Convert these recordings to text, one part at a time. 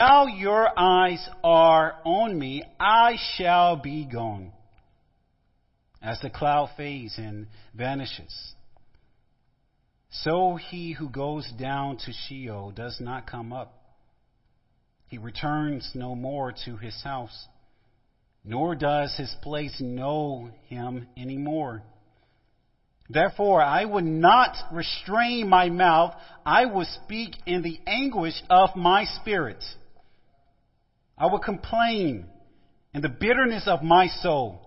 While your eyes are on me, I shall be gone. As the cloud fades and vanishes, so he who goes down to Sheol does not come up. He returns no more to his house, nor does his place know him anymore. Therefore, I would not restrain my mouth. I will speak in the anguish of my spirit. I will complain in the bitterness of my soul.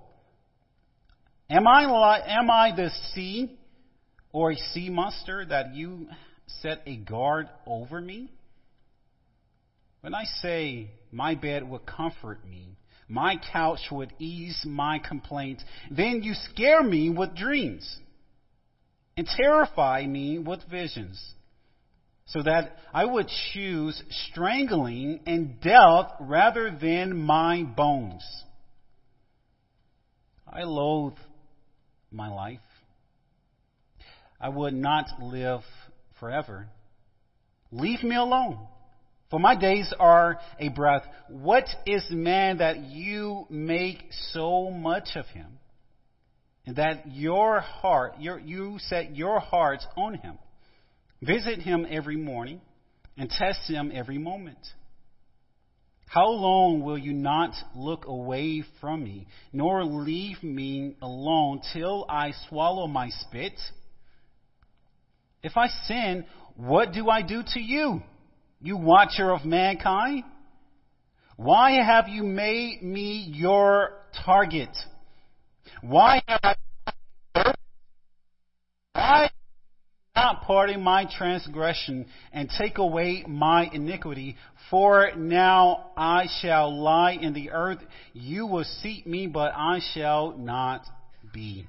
Am I the sea or a sea monster that you set a guard over me? When I say my bed would comfort me, my couch would ease my complaints, then you scare me with dreams and terrify me with visions, so that I would choose strangling and death rather than my bones. I loathe my life. I would not live forever. Leave me alone, for my days are a breath. What is man that you make so much of him, and that you set your hearts on him? Visit him every morning and test him every moment. How long will you not look away from me, nor leave me alone till I swallow my spit? If I sin, what do I do to you, you watcher of mankind? Why have you made me your target? Why have I not pardon my transgression and take away my iniquity? For now I shall lie in the earth. You will seek me, but I shall not be.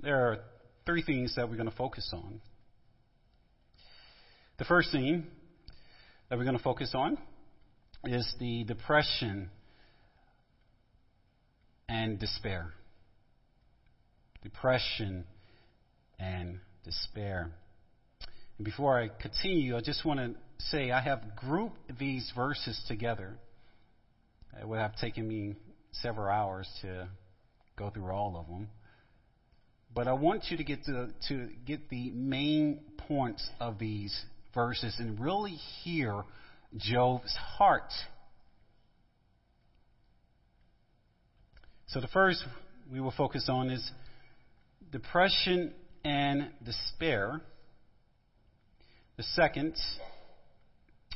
There are three things that we're going to focus on. The first thing that we're going to focus on is the depression and despair. Depression and despair. And before I continue, I just want to say I have grouped these verses together. It would have taken me several hours to go through all of them. But I want you to get the main points of these verses and really hear Job's heart. So the first we will focus on is depression and despair. The second,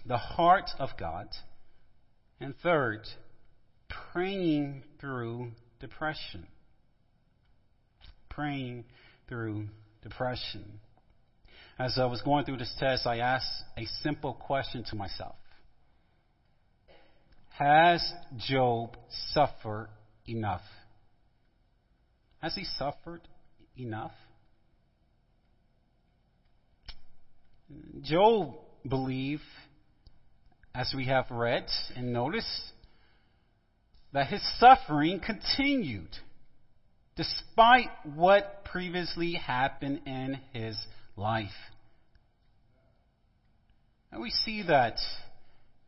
the heart of God. And third, praying through depression. Praying through depression. As I was going through this test, I asked a simple question to myself. Has Job suffered enough? Has he suffered enough? Job believed, as we have read and noticed, that his suffering continued despite what previously happened in his life. And we see that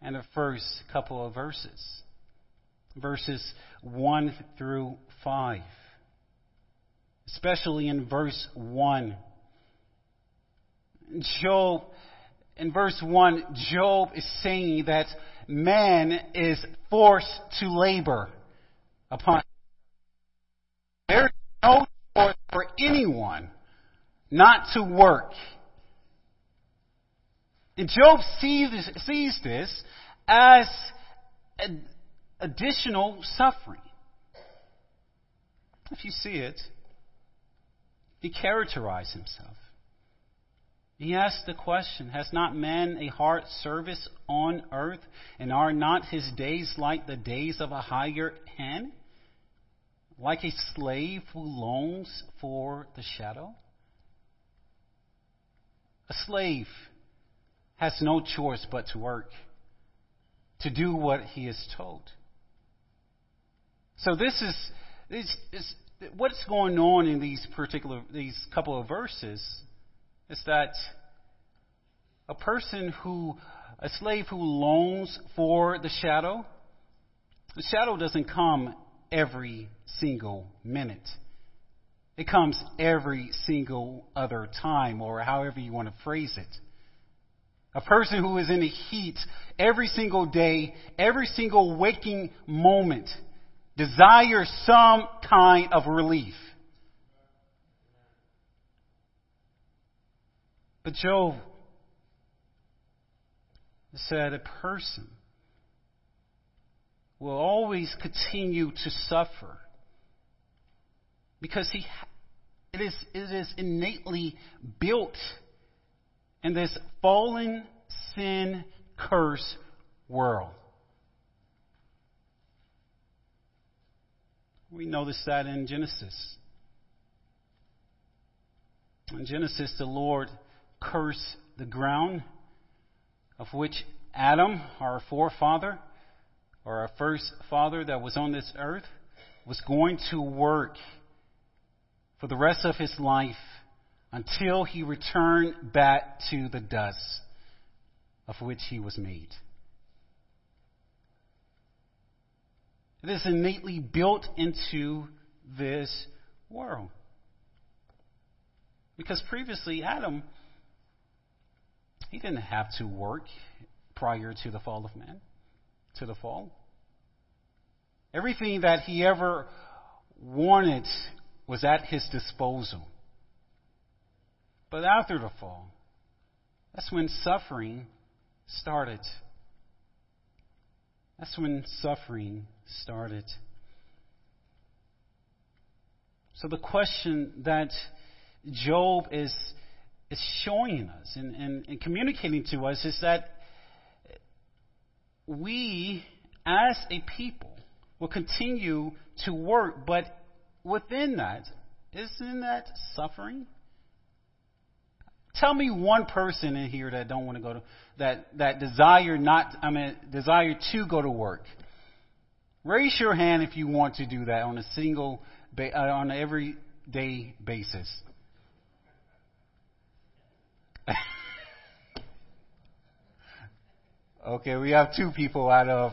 in the first couple of verses. Verses 1 through 5. Especially in verse 1. Job is saying that man is forced to labor upon. There is no choice for anyone not to work. And Job sees this as additional suffering. If you see it, he characterized himself. He asked the question, has not man a hard service on earth, and are not his days like the days of a hired hand, like a slave who longs for the shadow? A slave has no choice but to work, to do what he is told. So this is what's going on in these couple of verses is that a person who a slave who longs for the shadow. The shadow doesn't come every single minute. It comes every single other time, or however you want to phrase it. A person who is in the heat every single day, every single waking moment, desires some kind of relief. But Job said a person will always continue to suffer because it is innately built in this fallen, sin, curse world. We notice that in Genesis. In Genesis, the Lord cursed the ground of which Adam, our forefather, or our first father that was on this earth, was going to work for the rest of his life until he returned back to the dust of which he was made. It is innately built into this world. Because previously, Adam, he didn't have to work prior to the fall of man, to the fall. Everything that he ever wanted was at his disposal. But after the fall, that's when suffering started. So the question that Job is showing us and communicating to us is that we, as a people, will continue to work, but within that, isn't that suffering? Tell me one person in here that don't want to go to that desire to go to work. Raise your hand if you want to do that on a on an everyday basis. Okay, we have two people out of.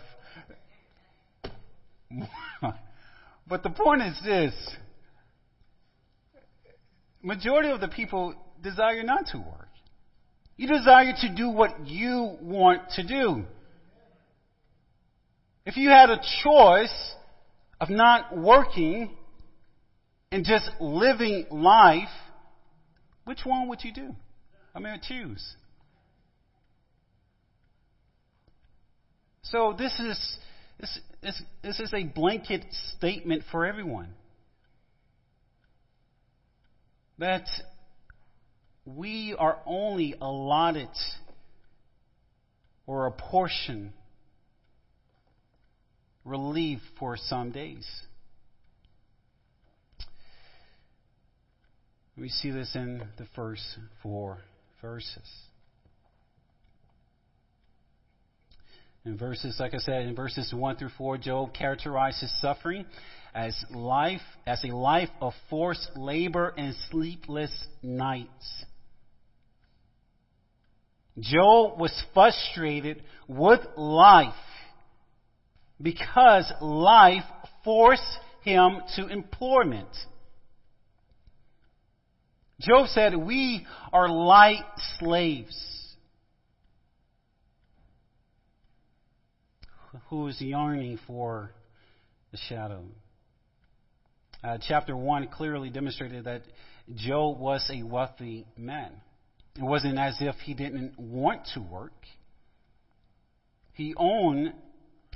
But the point is this: majority of the people desire not to work. You desire to do what you want to do. If you had a choice of not working and just living life, which one would you do? I'm going to choose. So this is a blanket statement for everyone, that we are only allotted or apportioned relief for some days. We see this in the first 4 verses. In verses, like I said, in verses 1-4, Job characterized his suffering as a life of forced labor and sleepless nights. Job was frustrated with life because life forced him to employment. Job said, "We are light slaves." Who is yearning for the shadow? Chapter 1 clearly demonstrated that Job was a wealthy man. It wasn't as if he didn't want to work. He owned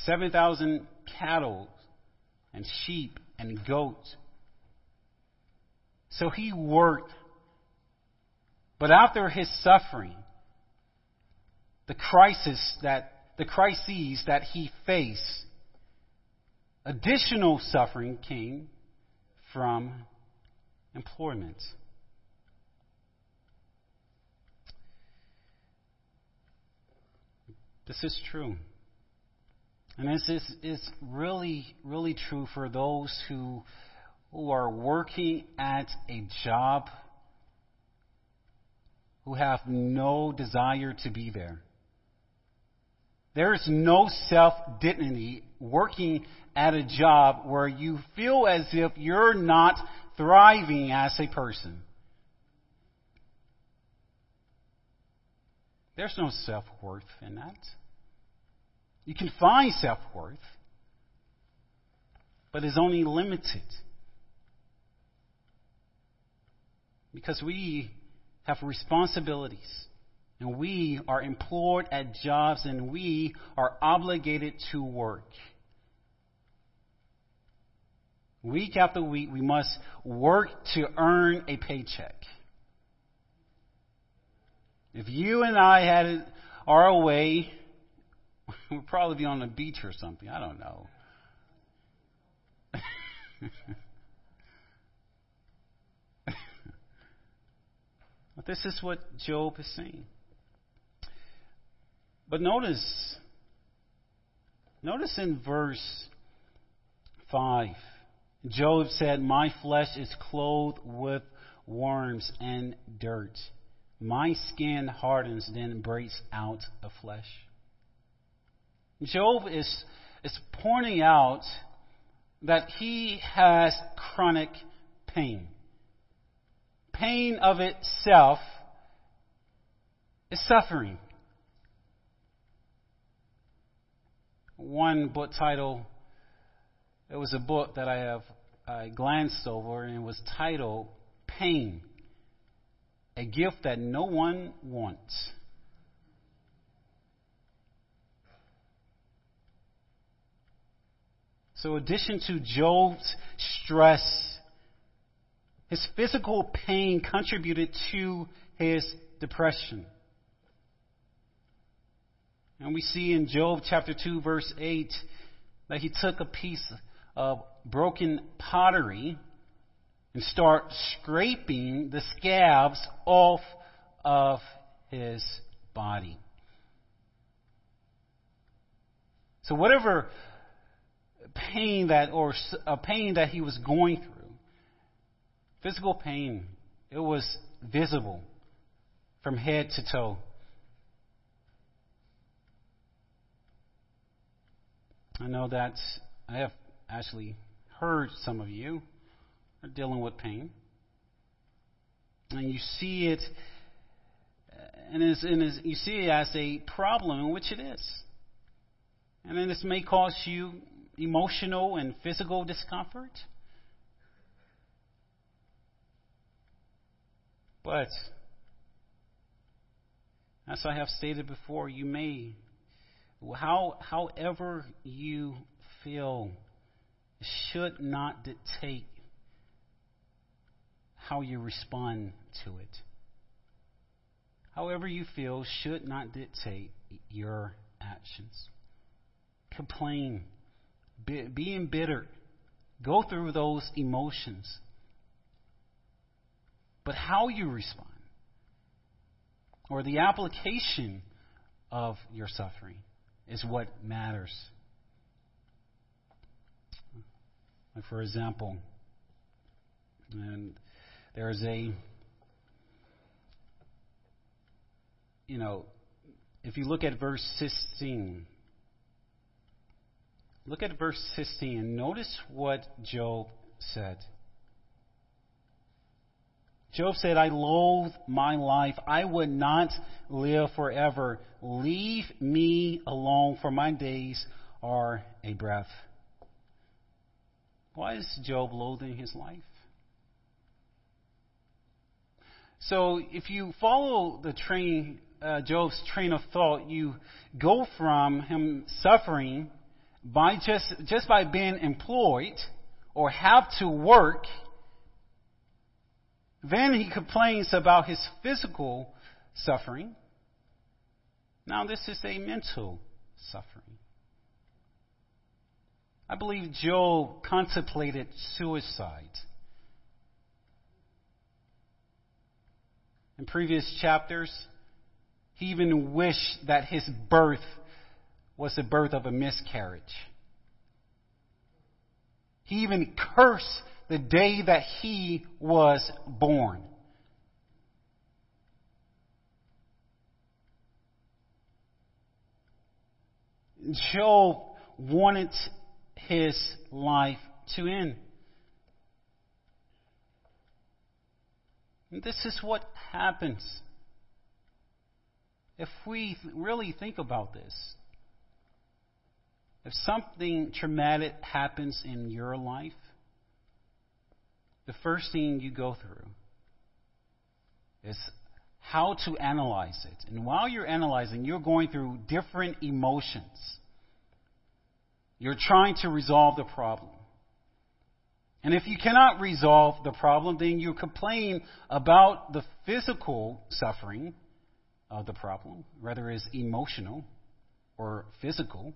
7,000 cattle and sheep and goats. So he worked. But after his suffering, the crises that he faced, additional suffering came from employment. This is true. And this is really, really true for those who are working at a job, who have no desire to be there. There is no self-dignity working at a job where you feel as if you're not thriving as a person. There's no self-worth in that. You can find self-worth, but it's only limited. Because we have responsibilities, and we are employed at jobs, and we are obligated to work. Week after week, we must work to earn a paycheck. If you and I had our way, we'd probably be on the beach or something. I don't know. But this is what Job is saying. But notice in verse 5, Job said, "My flesh is clothed with worms and dirt. My skin hardens, then breaks out of flesh." Job is pointing out that he has chronic pain. Pain of itself is suffering. One book title, it was a book that I glanced over, and it was titled Pain, a Gift That No One Wants. So in addition to Job's stress, his physical pain contributed to his depression. And we see in Job chapter 2, verse 8, that he took a piece of broken pottery and started scraping the scabs off of his body. So whatever pain that he was going through, physical pain, it was visible from head to toe. I know that I have actually heard some of you are dealing with pain. And you see it, you see it as a problem, which it is. And then this may cause you emotional and physical discomfort. But, as I have stated before, you may, however you feel, should not dictate how you respond to it. However you feel should not dictate your actions. Complain, be embittered, go through those emotions. But how you respond, or the application of your suffering, is what matters. Like for example, and there is if you look at verse 16, and notice what Job said. Job said, "I loathe my life. I would not live forever. Leave me alone, for my days are a breath." Why is Job loathing his life? So if you follow the Job's train of thought, you go from him suffering by just by being employed or have to work. Then he complains about his physical suffering. Now this is a mental suffering. I believe Job contemplated suicide. In previous chapters, he even wished that his birth was the birth of a miscarriage. He even cursed the day that he was born. Job wanted his life to end. And this is what happens. If we really think about this, if something traumatic happens in your life, the first thing you go through is how to analyze it. And while you're analyzing, you're going through different emotions. You're trying to resolve the problem. And if you cannot resolve the problem, then you complain about the physical suffering of the problem, whether it's emotional or physical.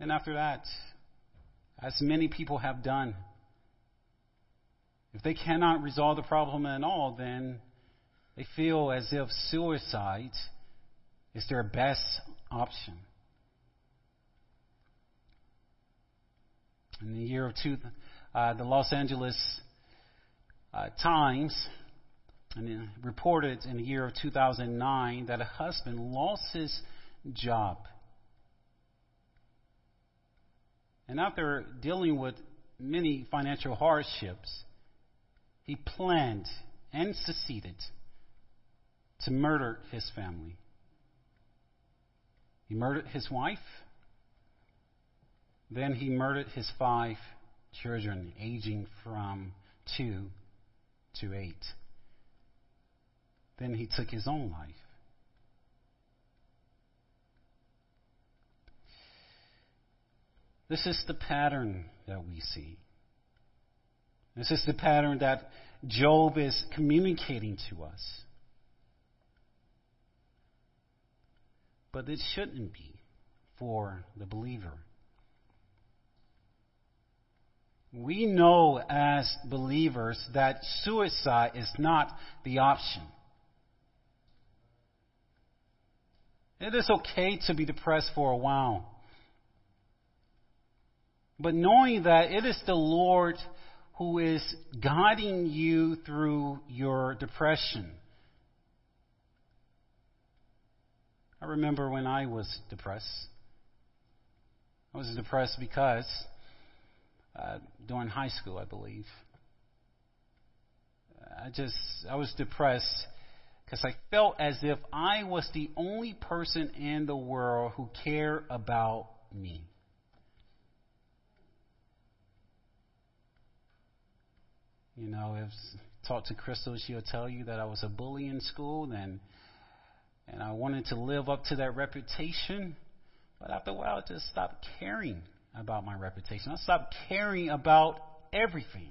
And after that, as many people have done, if they cannot resolve the problem at all, then they feel as if suicide is their best option. In the year of the Los Angeles Times reported in the year of 2009 that a husband lost his job. And after dealing with many financial hardships, he planned and succeeded to murder his family. He murdered his wife. Then he murdered his 5 children, aging from 2 to 8. Then he took his own life. This is the pattern that we see. This is the pattern that Job is communicating to us. But it shouldn't be for the believer. We know as believers that suicide is not the option. It is okay to be depressed for a while. But knowing that it is the Lord who is guiding you through your depression. I remember when I was depressed. I was depressed because during high school, I believe, I was depressed because I felt as if I was the only person in the world who cared about me. You know, if talk to Crystal, she'll tell you that I was a bully in school, and I wanted to live up to that reputation. But after a while, I just stopped caring about my reputation. I stopped caring about everything.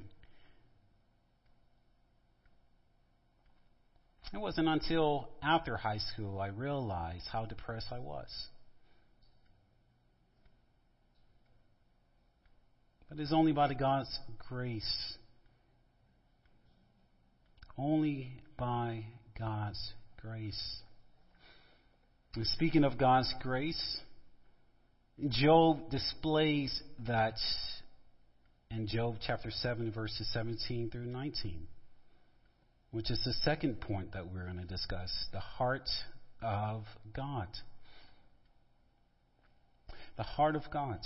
It wasn't until after high school I realized how depressed I was. But it's only by God's grace. Only by God's grace. And speaking of God's grace, Job displays that in Job chapter 7, verses 17 through 19, which is the second point that we're going to discuss, the heart of God. The heart of God.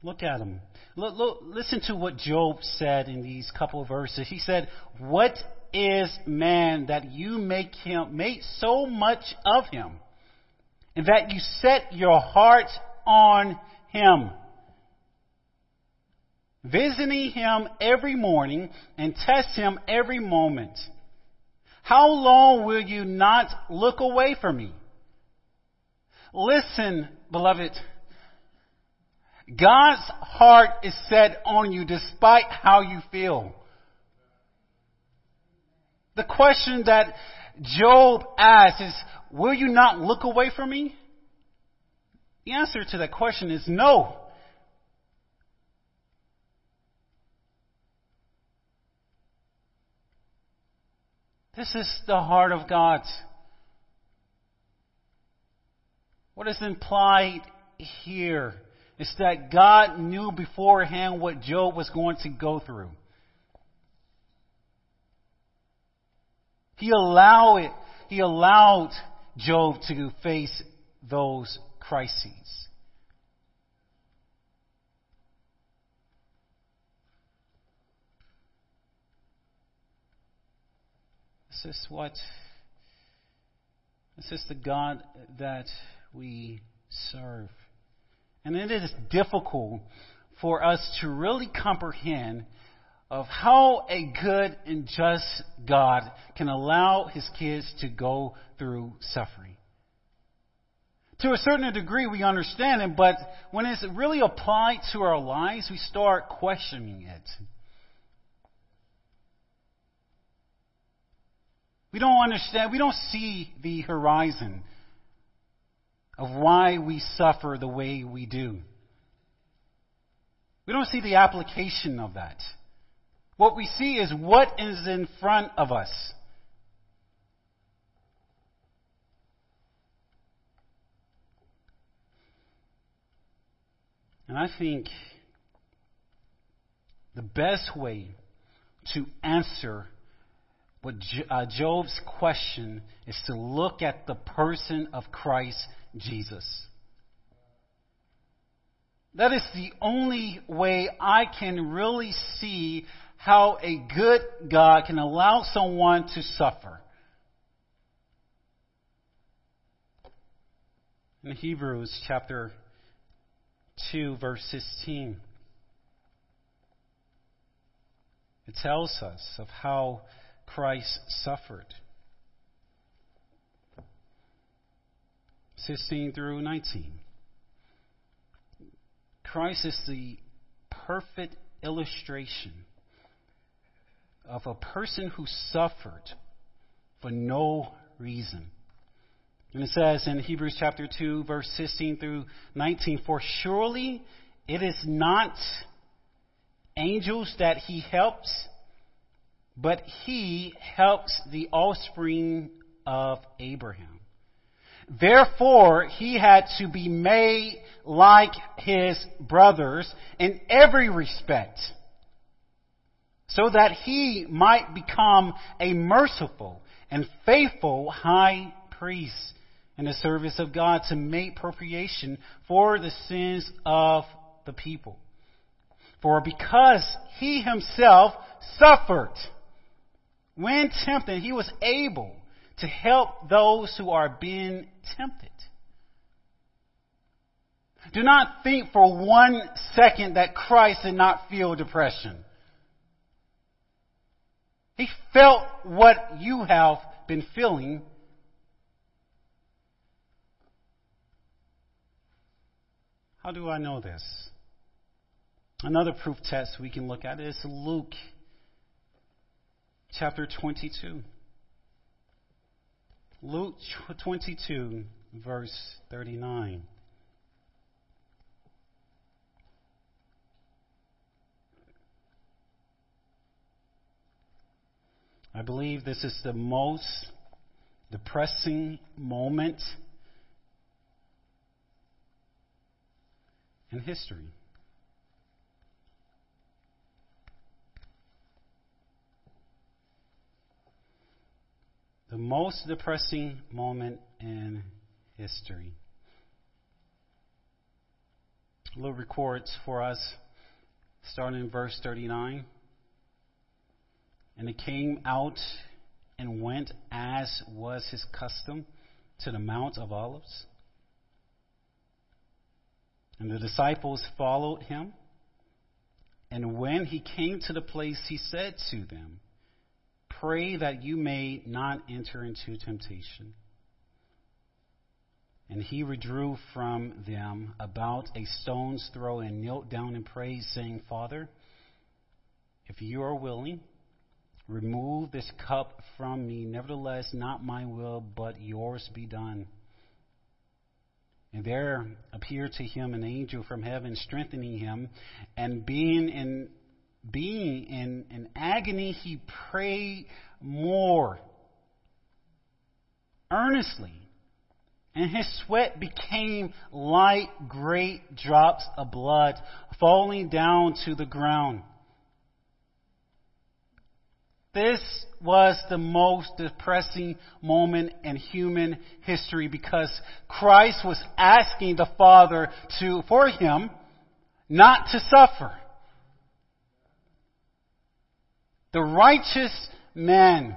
Look at him. Listen to what Job said in these couple of verses. He said, "What is man that you make so much of him, and that you set your heart on him? Visiting him every morning and test him every moment. How long will you not look away from me? Listen, beloved. God's heart is set on you despite how you feel." The question that Job asks is, will you not look away from me? The answer to that question is no. This is the heart of God. What is implied here? It's that God knew beforehand what Job was going to go through. He allowed Job to face those crises. This is the God that we serve. And it is difficult for us to really comprehend of how a good and just God can allow his kids to go through suffering. To a certain degree, we understand it, but when it's really applied to our lives, we start questioning it. We don't understand, we don't see the horizon of why we suffer the way we do. We don't see the application of that. What we see is what is in front of us. And I think the best way to answer what Job's question is to look at the person of Christ Jesus. That is the only way I can really see how a good God can allow someone to suffer. In Hebrews chapter 2, verse 16, it tells us of how Christ suffered. 16 through 19. Christ is the perfect illustration of a person who suffered for no reason. And it says in Hebrews chapter 2, verse 16 through 19, "For surely it is not angels that he helps, but he helps the offspring of Abraham. Therefore, he had to be made like his brothers in every respect, so that he might become a merciful and faithful high priest in the service of God to make propitiation for the sins of the people. For because he himself suffered when tempted, he was able to help those who are being tempted." Do not think for 1 second that Christ did not feel depression. He felt what you have been feeling. How do I know this? Another proof test we can look at is Luke chapter 22. Luke 22, verse 39. I believe this is the most depressing moment in history. The most depressing moment in history. Luke records for us, starting in verse 39. "And he came out and went, as was his custom, to the Mount of Olives. And the disciples followed him. And when he came to the place, he said to them, 'Pray that you may not enter into temptation.' And he withdrew from them about a stone's throw and knelt down and prayed, saying, 'Father, if you are willing, remove this cup from me. Nevertheless, not my will, but yours be done.' And there appeared to him an angel from heaven, strengthening him, and being in agony, he prayed more earnestly, and his sweat became like great drops of blood falling down to the ground. This was the most depressing moment in human history because Christ was asking the Father for him not to suffer. The righteous man,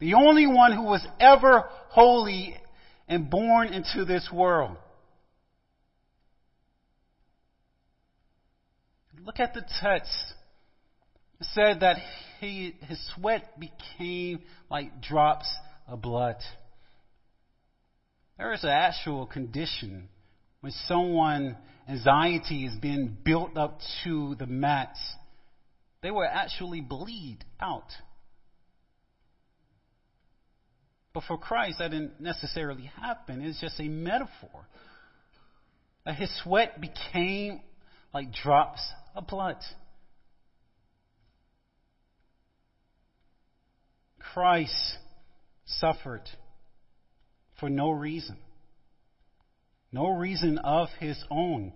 the only one who was ever holy and born into this world. Look at the text. It said that his sweat became like drops of blood. There is an actual condition when someone's anxiety is being built up to the max. They will actually bleed out. But for Christ, that didn't necessarily happen. It's just a metaphor. That his sweat became like drops of blood. Christ suffered for no reason. No reason of his own.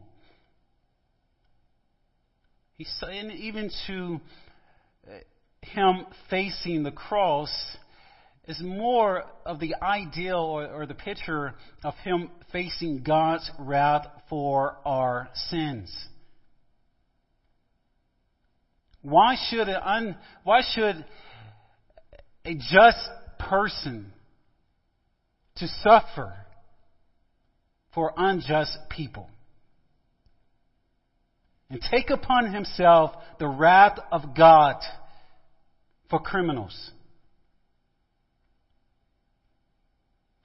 He said, even to him facing the cross is more of the ideal or the picture of him facing God's wrath for our sins. Why should a just person to suffer for unjust people and take upon himself the wrath of God for criminals,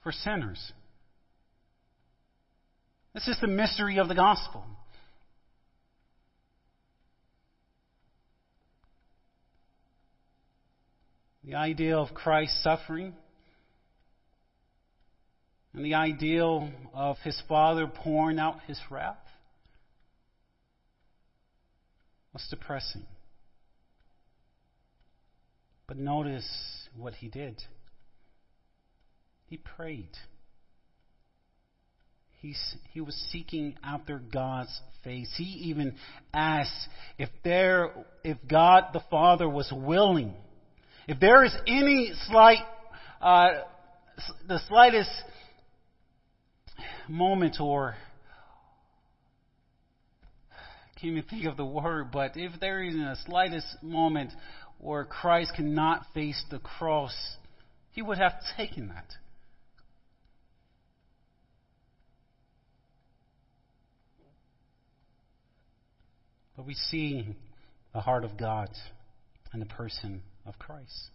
for sinners? This is the mystery of the gospel. The idea of Christ suffering and the ideal of his Father pouring out his wrath was depressing. But notice what he did. He prayed. He was seeking after God's face. He even asked if God the Father was willing. If there is any the slightest moment, or I can't even think of the word, but if there is the slightest moment where Christ cannot face the cross, he would have taken that. But we see the heart of God in the person of Christ.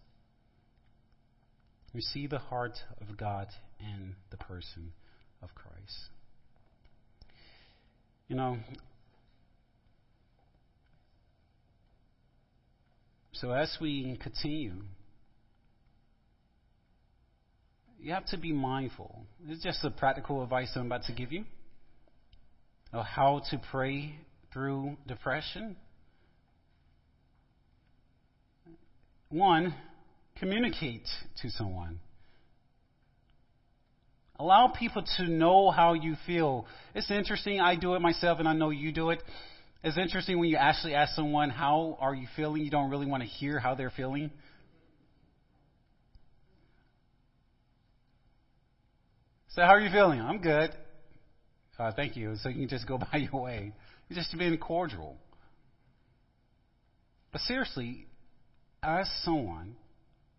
We see the heart of God in the person of Christ. You know, so as we continue, you have to be mindful. It's just a practical advice I'm about to give you of how to pray through depression. One, communicate to someone. Allow people to know how you feel. It's interesting. I do it myself, and I know you do it. It's interesting when you actually ask someone, how are you feeling? You don't really want to hear how they're feeling. So how are you feeling? I'm good. Thank you. So you can just go by your way. You're just being cordial. But seriously, ask someone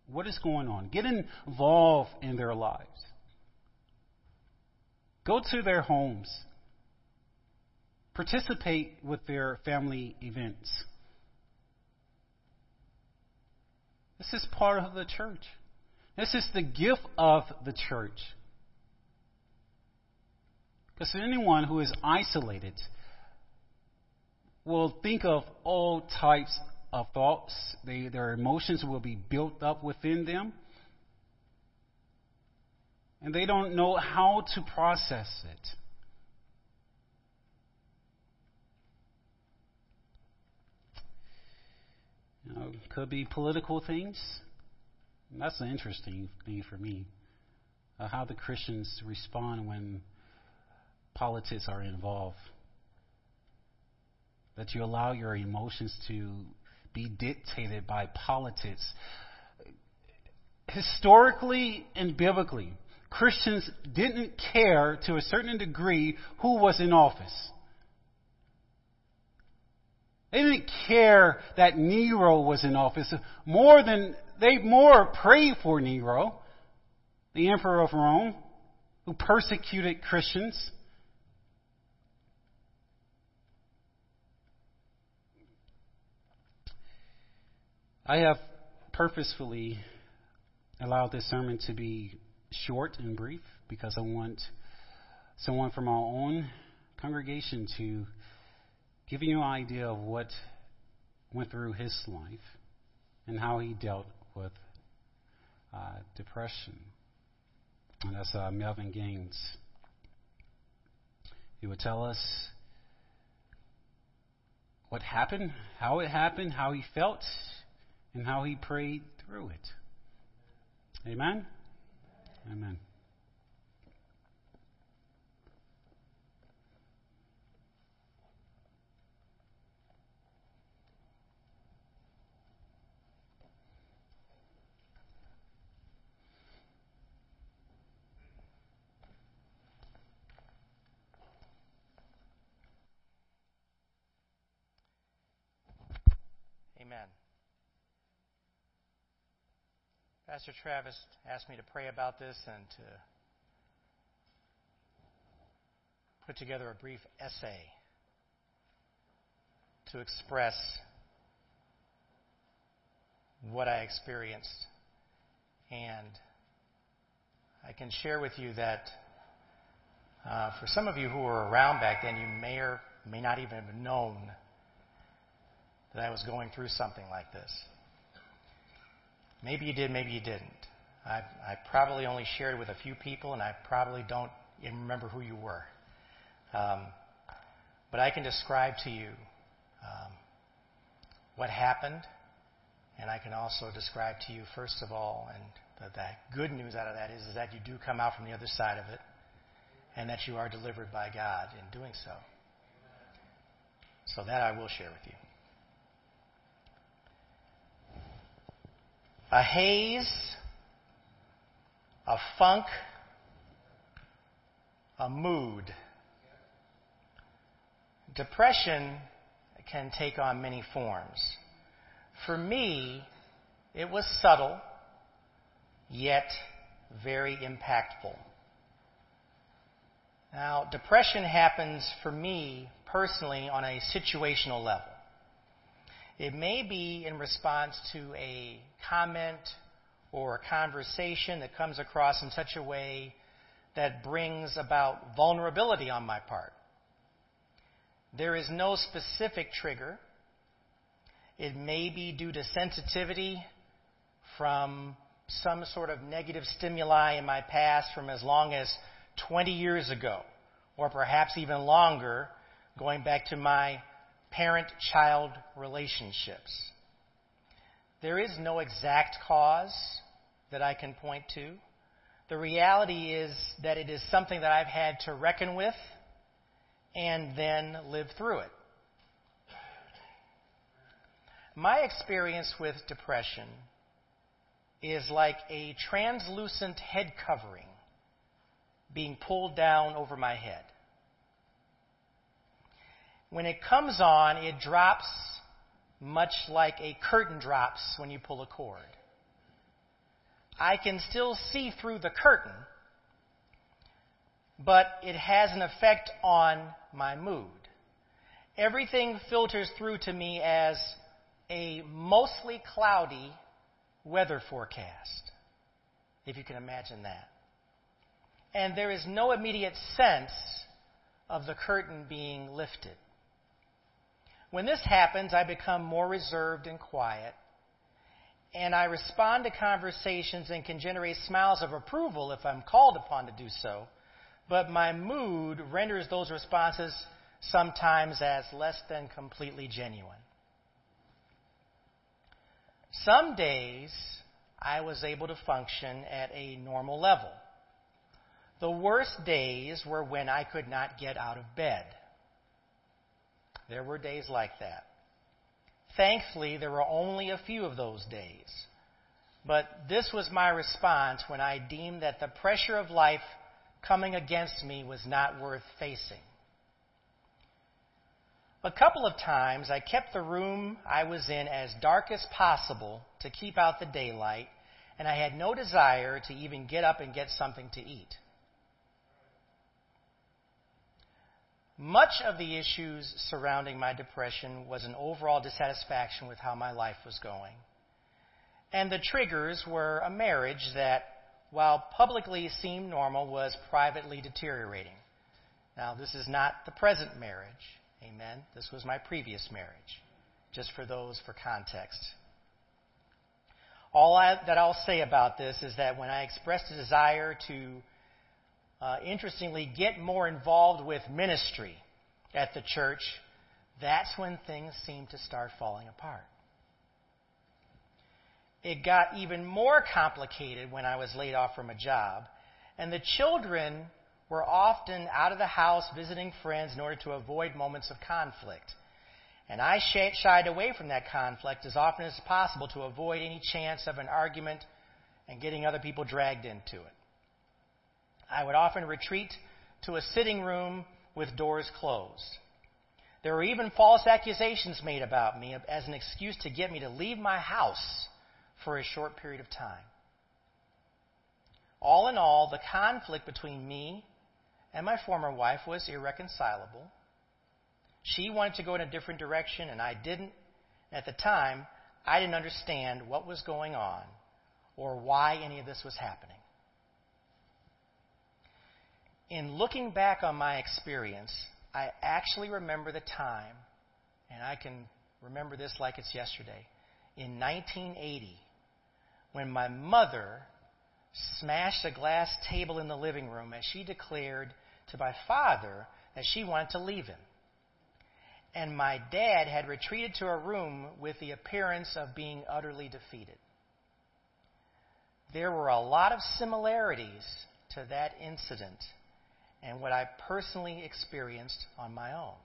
what is going on. Get involved in their lives. Go to their homes. Participate with their family events. This is part of the church. This is the gift of the church. Because anyone who is isolated will think of all types of thoughts. Their emotions will be built up within them. And they don't know how to process it. You know, it could be political things. And that's an interesting thing for me. How the Christians respond when politics are involved. That you allow your emotions to be dictated by politics. Historically and biblically, Christians didn't care to a certain degree who was in office. They didn't care that Nero was in office. They prayed for Nero, the emperor of Rome, who persecuted Christians. I have purposefully allowed this sermon to be short and brief because I want someone from our own congregation to give you an idea of what went through his life and how he dealt with depression. And that's Melvin Gaines. He would tell us what happened, how he felt, and how he prayed through it. Amen? Amen. Pastor Travis asked me to pray about this and to put together a brief essay to express what I experienced. And I can share with you that for some of you who were around back then, you may or may not even have known that I was going through something like this. Maybe you did, maybe you didn't. I probably only shared with a few people, and I probably don't even remember who you were. But I can describe to you what happened, and I can also describe to you, first of all, and the good news out of that is that you do come out from the other side of it, and that you are delivered by God in doing so. So that I will share with you. A haze, a funk, a mood. Depression can take on many forms. For me, it was subtle, yet very impactful. Now, depression happens for me personally on a situational level. It may be in response to a comment or a conversation that comes across in such a way that brings about vulnerability on my part. There is no specific trigger. It may be due to sensitivity from some sort of negative stimuli in my past from as long as 20 years ago, or perhaps even longer, going back to my parent-child relationships. There is no exact cause that I can point to. The reality is that it is something that I've had to reckon with and then live through it. My experience with depression is like a translucent head covering being pulled down over my head. When it comes on, it drops much like a curtain drops when you pull a cord. I can still see through the curtain, but it has an effect on my mood. Everything filters through to me as a mostly cloudy weather forecast, if you can imagine that. And there is no immediate sense of the curtain being lifted. When this happens, I become more reserved and quiet, and I respond to conversations and can generate smiles of approval if I'm called upon to do so, but my mood renders those responses sometimes as less than completely genuine. Some days, I was able to function at a normal level. The worst days were when I could not get out of bed. There were days like that. Thankfully, there were only a few of those days. But this was my response when I deemed that the pressure of life coming against me was not worth facing. A couple of times I kept the room I was in as dark as possible to keep out the daylight, and I had no desire to even get up and get something to eat. Much of the issues surrounding my depression was an overall dissatisfaction with how my life was going. And the triggers were a marriage that, while publicly seemed normal, was privately deteriorating. Now, this is not the present marriage. Amen. This was my previous marriage, just for those for context. All I'll say about this is that when I expressed a desire to, interestingly, get more involved with ministry at the church, that's when things seemed to start falling apart. It got even more complicated when I was laid off from a job, and the children were often out of the house visiting friends in order to avoid moments of conflict. And I shied away from that conflict as often as possible to avoid any chance of an argument and getting other people dragged into it. I would often retreat to a sitting room with doors closed. There were even false accusations made about me as an excuse to get me to leave my house for a short period of time. All in all, the conflict between me and my former wife was irreconcilable. She wanted to go in a different direction, and I didn't. At the time, I didn't understand what was going on or why any of this was happening. In looking back on my experience, I actually remember the time, and I can remember this like it's yesterday, in 1980, when my mother smashed a glass table in the living room as she declared to my father that she wanted to leave him. And my dad had retreated to a room with the appearance of being utterly defeated. There were a lot of similarities to that incident and what I personally experienced on my own.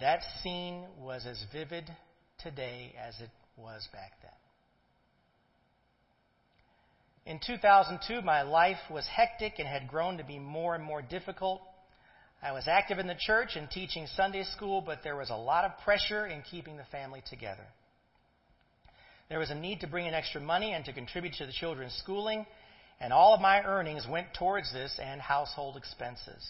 That scene was as vivid today as it was back then. In 2002, my life was hectic and had grown to be more and more difficult. I was active in the church and teaching Sunday school, but there was a lot of pressure in keeping the family together. There was a need to bring in extra money and to contribute to the children's schooling, and all of my earnings went towards this and household expenses.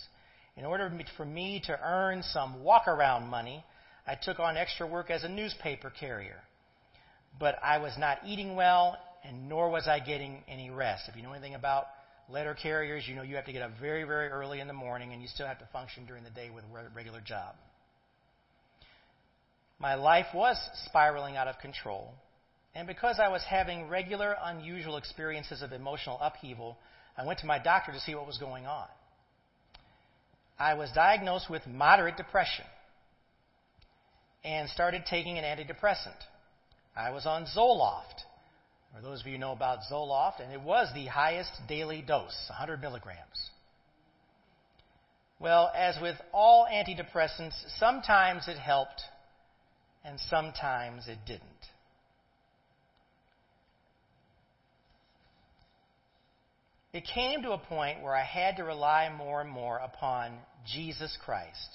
In order for me to earn some walk-around money, I took on extra work as a newspaper carrier. But I was not eating well, and nor was I getting any rest. If you know anything about letter carriers, you know you have to get up very, very early in the morning, and you still have to function during the day with a regular job. My life was spiraling out of control. And because I was having regular, unusual experiences of emotional upheaval, I went to my doctor to see what was going on. I was diagnosed with moderate depression and started taking an antidepressant. I was on Zoloft. For those of you who know about Zoloft, and it was the highest daily dose, 100 milligrams. Well, as with all antidepressants, sometimes it helped and sometimes it didn't. It came to a point where I had to rely more and more upon Jesus Christ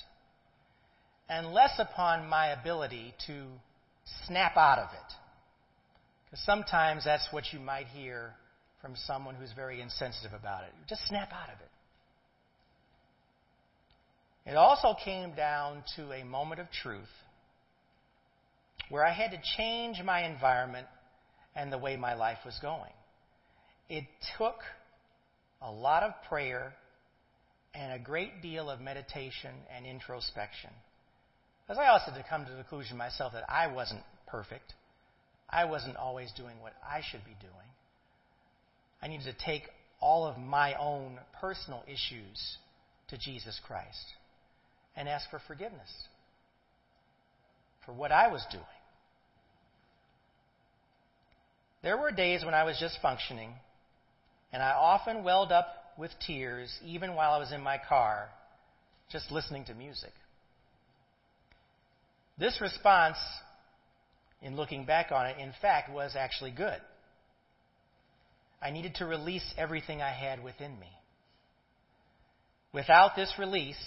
and less upon my ability to snap out of it. Because sometimes that's what you might hear from someone who's very insensitive about it. Just snap out of it. It also came down to a moment of truth where I had to change my environment and the way my life was going. It took a lot of prayer and a great deal of meditation and introspection. Because I also had to come to the conclusion myself that I wasn't perfect. I wasn't always doing what I should be doing. I needed to take all of my own personal issues to Jesus Christ and ask for forgiveness for what I was doing. There were days when I was just functioning, and I often welled up with tears even while I was in my car just listening to music. This response, in looking back on it, in fact, was actually good. I needed to release everything I had within me. Without this release,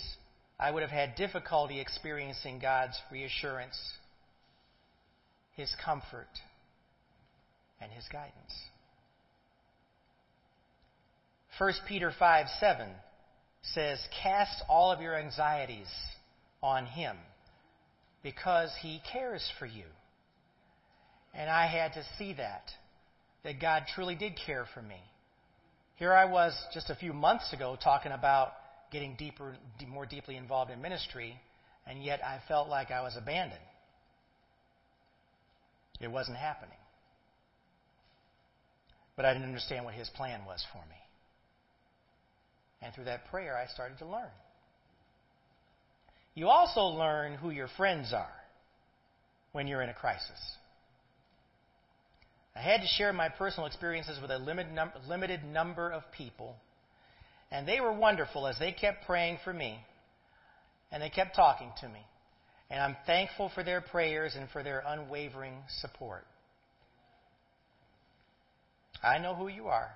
I would have had difficulty experiencing God's reassurance, His comfort, and His guidance. 1 Peter 5:7 says, "Cast all of your anxieties on Him, because He cares for you." And I had to see that God truly did care for me. Here I was just a few months ago talking about getting more deeply involved in ministry, and yet I felt like I was abandoned. It wasn't happening. But I didn't understand what His plan was for me. And through that prayer, I started to learn. You also learn who your friends are when you're in a crisis. I had to share my personal experiences with a limited number of people, and they were wonderful as they kept praying for me, and they kept talking to me. And I'm thankful for their prayers and for their unwavering support. I know who you are.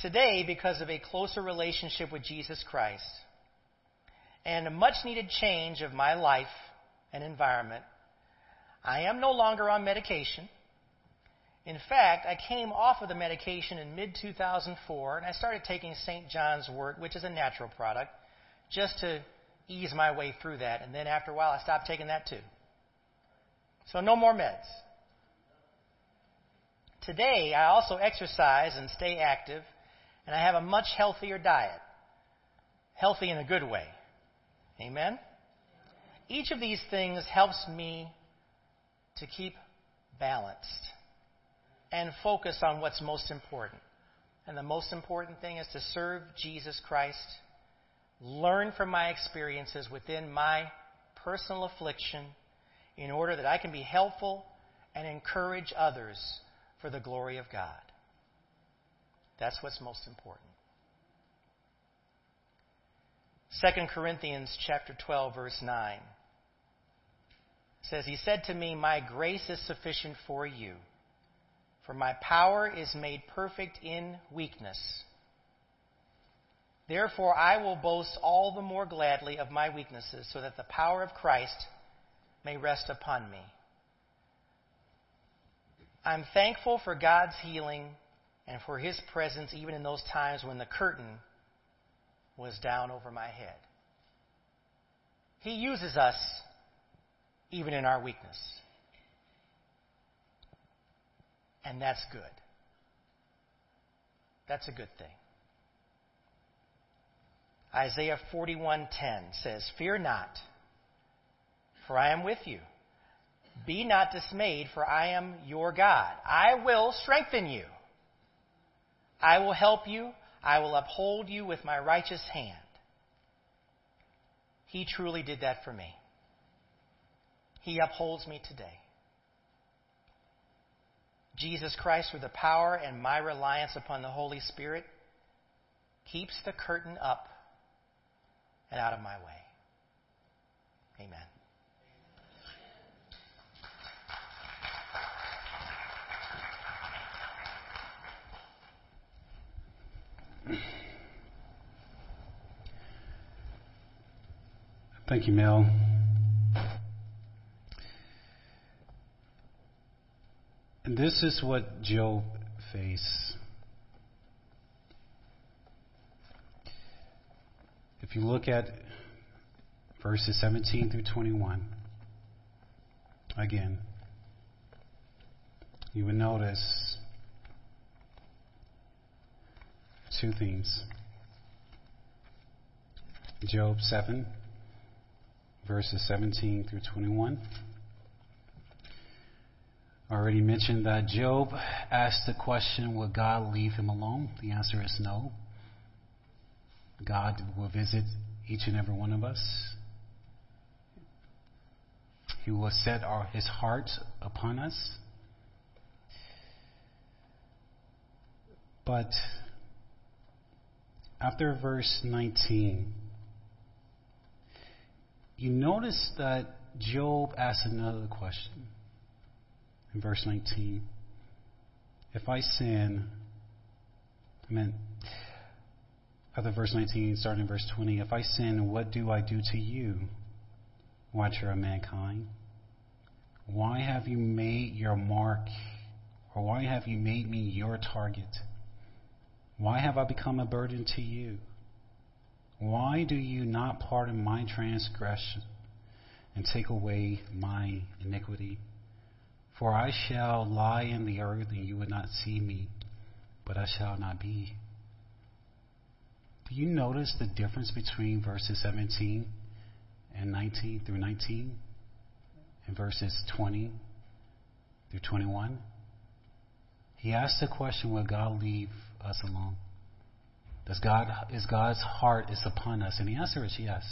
Today, because of a closer relationship with Jesus Christ and a much-needed change of my life and environment, I am no longer on medication. In fact, I came off of the medication in mid-2004, and I started taking St. John's Wort, which is a natural product, just to ease my way through that. And then after a while, I stopped taking that too. So no more meds. Today, I also exercise and stay active, and I have a much healthier diet. Healthy in a good way. Amen? Each of these things helps me to keep balanced and focus on what's most important. And the most important thing is to serve Jesus Christ, learn from my experiences within my personal affliction in order that I can be helpful and encourage others for the glory of God. That's what's most important. 2 Corinthians chapter 12, verse 9 says, "He said to me, 'My grace is sufficient for you, for my power is made perfect in weakness. Therefore I will boast all the more gladly of my weaknesses, so that the power of Christ may rest upon me.'" I'm thankful for God's healing and for His presence even in those times when the curtain was down over my head. He uses us even in our weakness. And that's good. That's a good thing. Isaiah 41:10 says, "Fear not, for I am with you. Be not dismayed, for I am your God. I will strengthen you. I will help you. I will uphold you with my righteous hand." He truly did that for me. He upholds me today. Jesus Christ, with the power and my reliance upon the Holy Spirit, keeps the curtain up and out of my way. Amen. Thank you, Mel. And this is what Job faced. If you look at verses 17 through 21, again, you would notice two things. Job 7, verses 17 through 21. I already mentioned that Job asked the question, would God leave him alone? The answer is no. God will visit each and every one of us. He will set His heart upon us. But after verse 19, You notice that Job asks another question in verse 19. If I sin, after verse 19, starting in verse 20, if I sin, what do I do to you, watcher of mankind? Why have you made your mark, or why have you made me your target? Why have I become a burden to you? Why do you not pardon my transgression and take away my iniquity? For I shall lie in the earth, and you would not see me, but I shall not be. Do you notice the difference between verses 17 and 19 through 19 and verses 20 through 21? He asked the question, will God leave us alone? Is God's heart is upon us? And the answer is yes.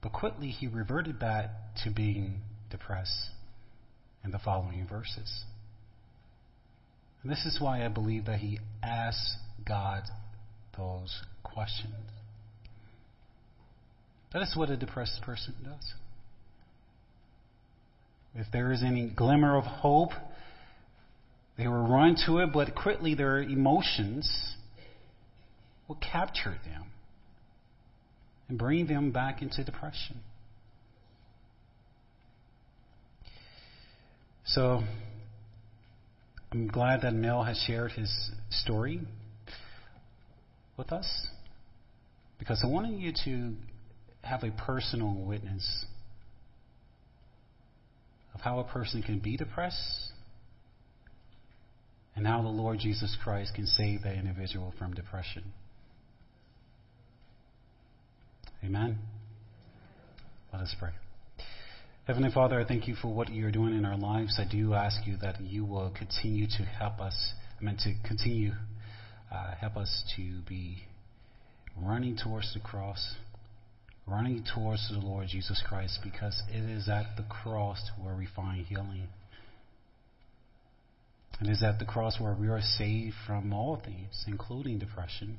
But quickly he reverted back to being depressed in the following verses. And this is why I believe that he asked God those questions. That is what a depressed person does. If there is any glimmer of hope, they will run to it, but quickly their emotions will capture them and bring them back into depression. So I'm glad that Mel has shared his story with us, because I wanted you to have a personal witness of how a person can be depressed and how the Lord Jesus Christ can save that individual from depression. Amen? Let us pray. Heavenly Father, I thank you for what you're doing in our lives. I do ask you that you will continue to help us, help us to be running towards the cross, running towards the Lord Jesus Christ, because it is at the cross where we find healing. It is at the cross where we are saved from all things, including depression.